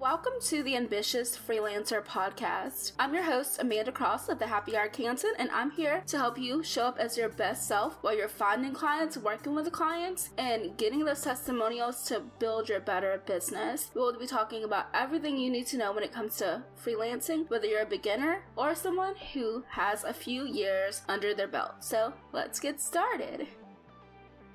Welcome to the Ambitious Freelancer Podcast. I'm your host, Amanda Cross of the Happy Art Cantón, and I'm here to help you show up as your best self while you're finding clients, working with the clients, and getting those testimonials to build your better business. We'll be talking about everything you need to know when it comes to freelancing, whether you're a beginner or someone who has a few years under their belt. So let's get started.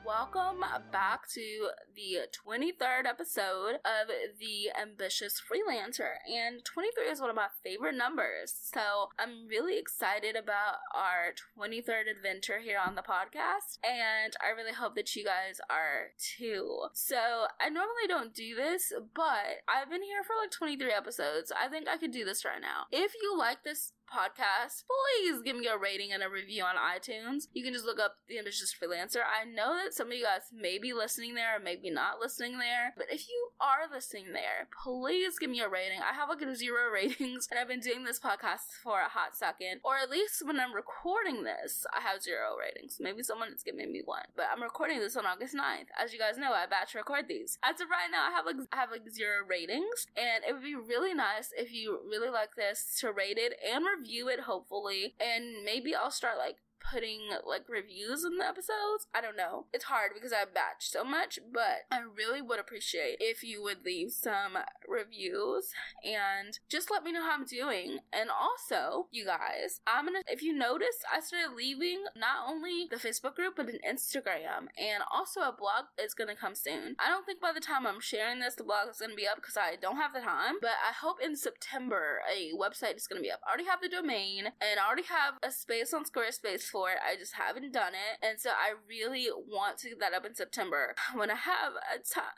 Welcome back to the 23rd episode of The Ambitious Freelancer, and 23 is one of my favorite numbers, so I'm really excited about our 23rd adventure here on the podcast, and I really hope that you guys are too. So I normally don't do this, but I've been here for like 23 episodes. I think I could do this right now. If you like this podcast, please give me a rating and a review on iTunes. You can just look up The Ambitious Freelancer. I know that some of you guys may be listening there or maybe not listening there, but if you are listening there, please give me a rating. I have like 0 ratings, and I've been doing this podcast for a hot second, or at least when I'm recording this, I have 0 ratings. Maybe someone is giving me 1, but I'm recording this on August 9th. As you guys know, I batch record these. As of right now, I have 0 ratings, and it would be really nice if you really like this to rate it and review it, hopefully, and maybe I'll start putting reviews in the episodes. I don't know. It's hard because I batch so much, but I really would appreciate if you would leave some reviews and just let me know how I'm doing. And also, you guys, if you notice, I started leaving not only the Facebook group, but an Instagram, and also a blog is going to come soon. I don't think by the time I'm sharing this, the blog is going to be up because I don't have the time, but I hope in September a website is going to be up. I already have the domain, and I already have a space on Squarespace for it. I just haven't done it, and so I really want to get that up in September. When I have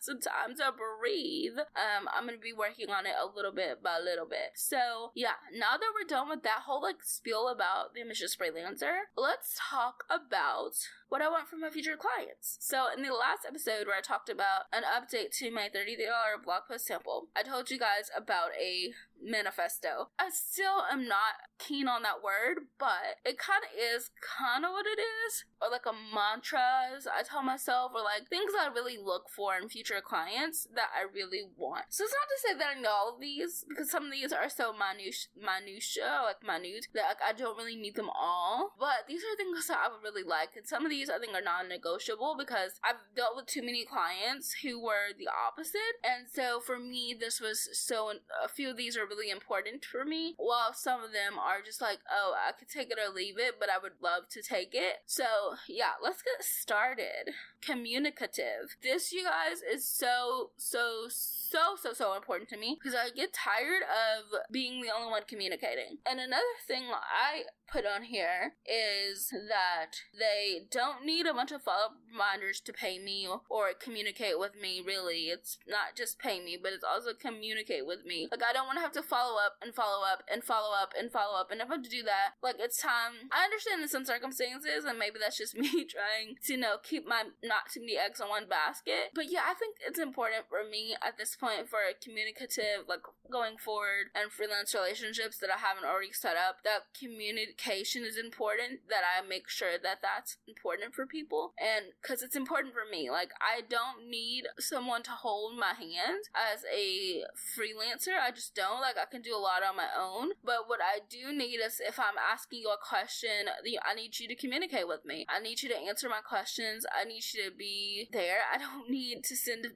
some time to breathe, I'm gonna be working on it a little bit by little bit. So yeah, now that we're done with that whole spiel about the Ambitious Freelancer, let's talk about what I want from my future clients. So in the last episode where I talked about an update to my $30 blog post sample, I told you guys about a manifesto. I still am not keen on that word, but it kind of what it is, or a mantras I tell myself, or things I really look for in future clients that I really want. So it's not to say that I know all of these, because some of these are so minute that I don't really need them all, but these are things that I would really like, and some of these I think are non-negotiable because I've dealt with too many clients who were the opposite, and so for me this was a few of these are really important for me, while some of them are just I could take it or leave it, but I would love to take it. So yeah, let's get started. Communicative. This, you guys, is so important to me because I get tired of being the only one communicating. And another thing I put on here is that they don't need a bunch of follow-up reminders to pay me or communicate with me, really. It's not just pay me, but it's also communicate with me. I don't want to have to follow up and follow up and follow up and follow up, and if I have to do that, it's time. I understand in some circumstances, and maybe that's just me trying to, keep my not too many eggs in one basket, but yeah, I think it's important for me at this point for a communicative, going forward, and freelance relationships that I haven't already set up, that communication is important, that I make sure that that's important for people, and because it's important for me. I don't need someone to hold my hand as a freelancer. I just don't. I can do a lot on my own, but what I do need is, if I'm asking you a question, I need you to communicate with me. I need you to answer my questions. I need you to be there. I don't need to send a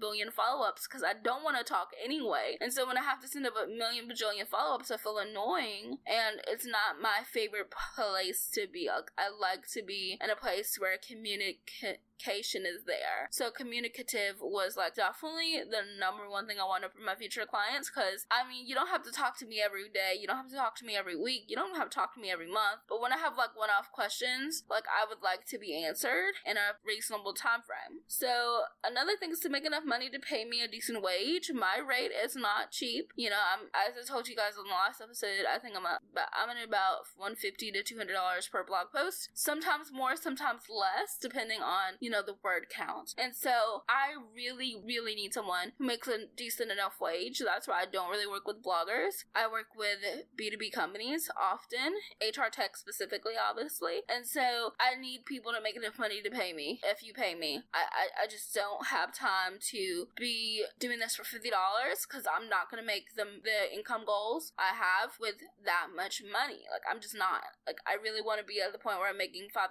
billion follow-ups because I don't want to talk anyway, and so when I have to send up a bajillion follow-ups, I feel annoying, and it's not my favorite place to be. I like to be in a place where communication is there. So communicative was definitely the number one thing I wanted for my future clients, because you don't have to talk to me every day, you don't have to talk to me every week, you don't have to talk to me every month, but when I have one-off questions, I would like to be answered in a reasonable time frame. So another thing is to make enough money to pay me a decent wage. My rate is not cheap. As I told you guys in the last episode, I think I'm at about $150 to $200 per blog post, sometimes more, sometimes less, depending on you know, the word count. And so I really, really need someone who makes a decent enough wage. That's why I don't really work with bloggers. I work with B2B companies often, HR tech specifically, obviously. And so I need people to make enough money to pay me. If you pay me, I just don't have time to be doing this for $50 because I'm not going to make the income goals I have with that much money. Like, I'm just not. Like, I really want to be at the point where I'm making $5,000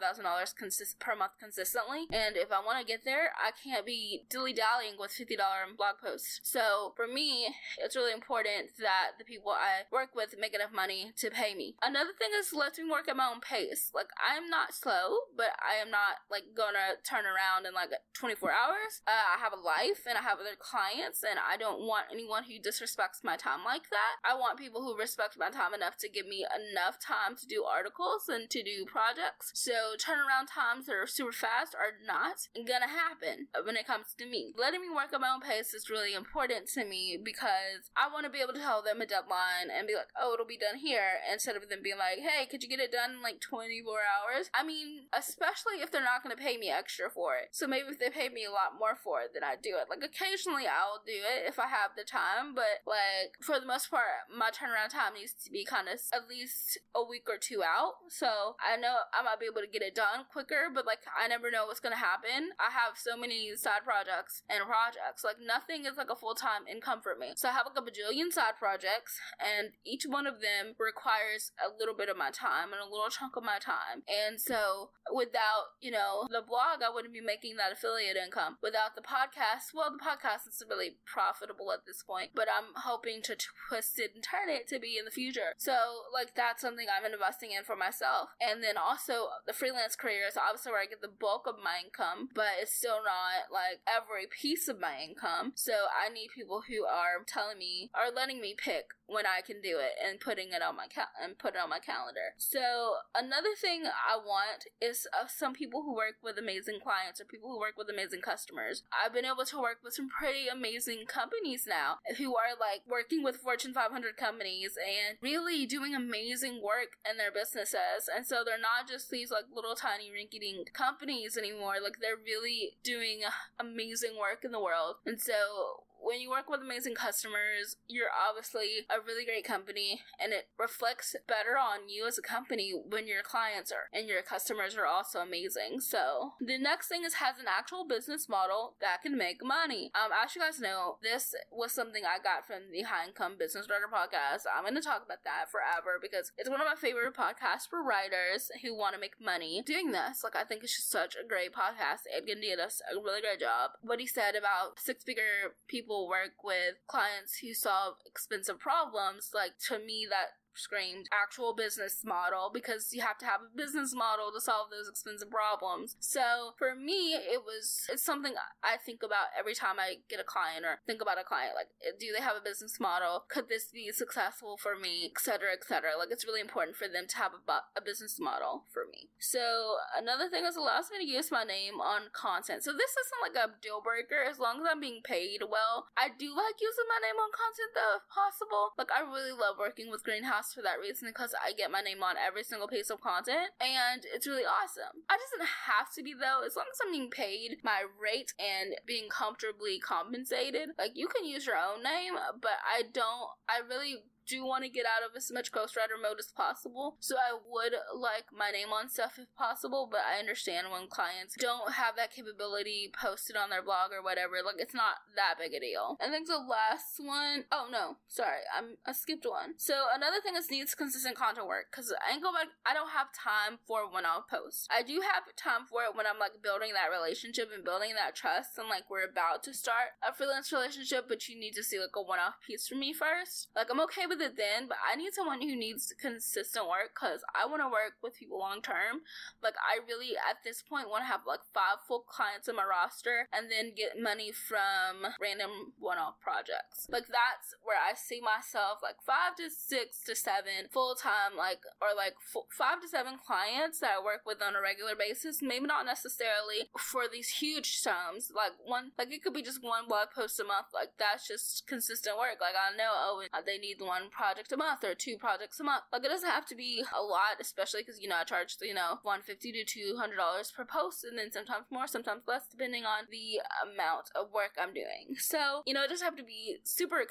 per month consistently. And if I want to get there, I can't be dilly-dallying with $50 blog posts. So for me, it's really important that the people I work with make enough money to pay me. Another thing is, let me work at my own pace. Like, I'm not slow, but I am not like gonna turn around in like 24 hours. I have a life and I have other clients, and I don't want anyone who disrespects my time like that. I want people who respect my time enough to give me enough time to do articles and to do projects. So turnaround times that are super fast are not gonna happen when it comes to me. Letting me work at my own pace is really important to me because I want to be able to tell them a deadline and be like, oh, it'll be done here, instead of them being like, hey, could you get it done in like 24 hours? I mean, especially if they're not going to pay me extra for it. So maybe if they pay me a lot more for it, then I do it. Like, occasionally I'll do it if I have the time, but like for the most part, my turnaround time needs to be kind of at least a week or two out. So I know I might be able to get it done quicker, but like, I never know what's going to happen. I have so many side projects and projects. Like, nothing is like a full-time income for me. So I have like a bajillion side projects, and each one of them requires a little bit of my time and a little chunk of my time. And so without, you know, the blog, I wouldn't be making that affiliate income. Without the podcast, well, the podcast is really profitable at this point, but I'm hoping to twist it and turn it to be in the future. So like, that's something I'm investing in for myself. And then also the freelance career is obviously where I get the bulk of my income, but it's still not like every piece of my income. So I need people who are telling me or letting me pick when I can do it and putting it on my calendar. So another thing I want is some people who work with amazing clients or people who work with amazing customers. I've been able to work with some pretty amazing companies now who are like working with Fortune 500 companies and really doing amazing work in their businesses. And so they're not just these like little tiny rinky-dink companies anymore. Like, they're really doing amazing work in the world. And so when you work with amazing customers, you're obviously a really great company, and it reflects better on you as a company when your clients are and your customers are also amazing. So the next thing is, has an actual business model that can make money. As you guys know, this was something I got from the High Income Business Writer Podcast. I'm going to talk about that forever because it's one of my favorite podcasts for writers who want to make money doing this. Like, I think it's just such a great podcast. Gideon does a really great job. What he said about six-figure people work with clients who solve expensive problems, like, to me, that screamed actual business model, because you have to have a business model to solve those expensive problems. So for me, it's something I think about every time I get a client or think about a client. Like, do they have a business model? Could this be successful for me? Et cetera, et cetera. Like, it's really important for them to have a business model for me. So another thing is, allows me to use my name on content. So this isn't like a deal breaker as long as I'm being paid well. I do like using my name on content though, if possible. Like, I really love working with Greenhouse for that reason, because I get my name on every single piece of content, and it's really awesome. I doesn't have to be though, as long as I'm being paid my rate and being comfortably compensated. Like, you can use your own name, but I really do want to get out of as much ghostwriter mode as possible. So I would like my name on stuff if possible, but I understand when clients don't have that capability posted on their blog or whatever. Like, it's not that big a deal. And then the last one, I skipped one. So another thing is, needs consistent content work, because I don't have time for when I'll post. I do have time for it when I'm like building that relationship and building that trust, and like we're about to start a freelance relationship, but you need to see like a one-off piece from me first. Like, I'm okay with it then, but I need someone who needs consistent work, because I want to work with people long term. Like, I really at this point want to have like 5 full clients in my roster and then get money from random one-off projects. Like, that's where I see myself, like 5 to 6 to 7 full-time, like, or like 5 to 7 clients that I work with on a regular basis. Maybe not necessarily for these huge sums, like one, like it could be just one blog post a month. Like, that's just consistent work. Like, I know, they need one one project a month or two projects a month. Like, it doesn't have to be a lot, especially because, I charge, $150 to $200 per post, and then sometimes more, sometimes less, depending on the amount of work I'm doing. So, it doesn't have to be super,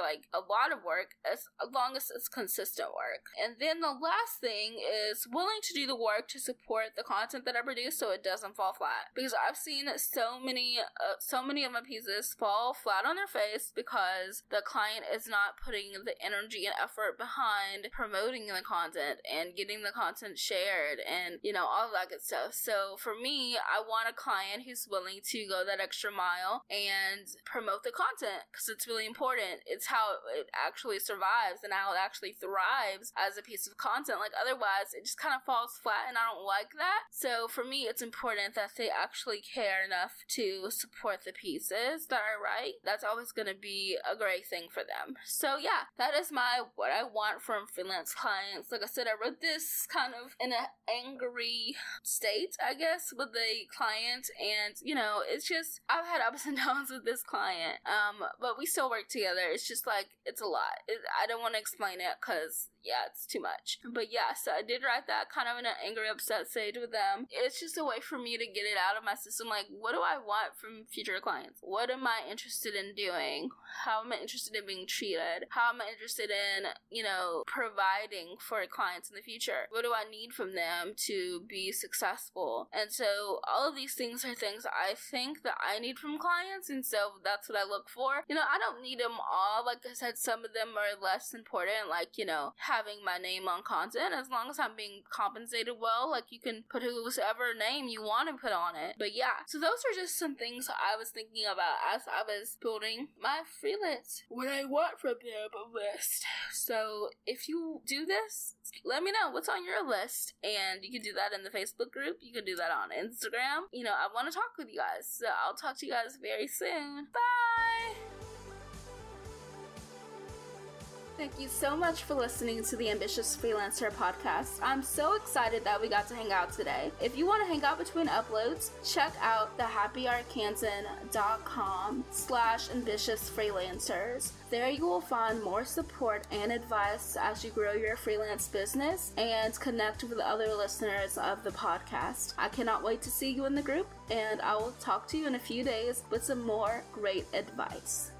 like, a lot of work, as long as it's consistent work. And then the last thing is willing to do the work to support the content that I produce so it doesn't fall flat. Because I've seen so many of my pieces fall flat on their face because the client is not putting the energy and effort behind promoting the content and getting the content shared and, all of that good stuff. So for me, I want a client who's willing to go that extra mile and promote the content because it's really important. It's how it actually survives and how it actually thrives as a piece of content. Like, otherwise, it just kind of falls flat, and I don't like that. So for me, it's important that they actually care enough to support the pieces that I write. That's always going to be a great thing for them. So yeah, that is what I want from freelance clients. Like I said, I wrote this kind of in an angry state, I guess, with the client, and it's just, I've had ups and downs with this client, but we still work together. It's just like, it's a lot. I don't want to explain it because it's too much. But yeah, so I did write that kind of in an angry, upset stage with them. It's just a way for me to get it out of my system. Like, what do I want from future clients? What am I interested in doing? How am I interested in being treated? How am I interested in, providing for clients in the future? What do I need from them to be successful? And so all of these things are things I think that I need from clients. And so that's what I look for. I don't need them all. Like I said, some of them are less important. Like, having my name on content, as long as I'm being compensated well, like, you can put whoever name you want to put on it. But yeah, so those are just some things I was thinking about as I was building my freelance, what I want from them list. So if you do this, let me know what's on your list, and you can do that in the Facebook group. You can do that on Instagram. I want to talk with you guys, so I'll talk to you guys very soon. Bye! Thank you so much for listening to the Ambitious Freelancer podcast. I'm so excited that we got to hang out today. If you want to hang out between uploads, check out thehappyartcanton.com/ambitiousfreelancers. There you will find more support and advice as you grow your freelance business and connect with other listeners of the podcast. I cannot wait to see you in the group, and I will talk to you in a few days with some more great advice.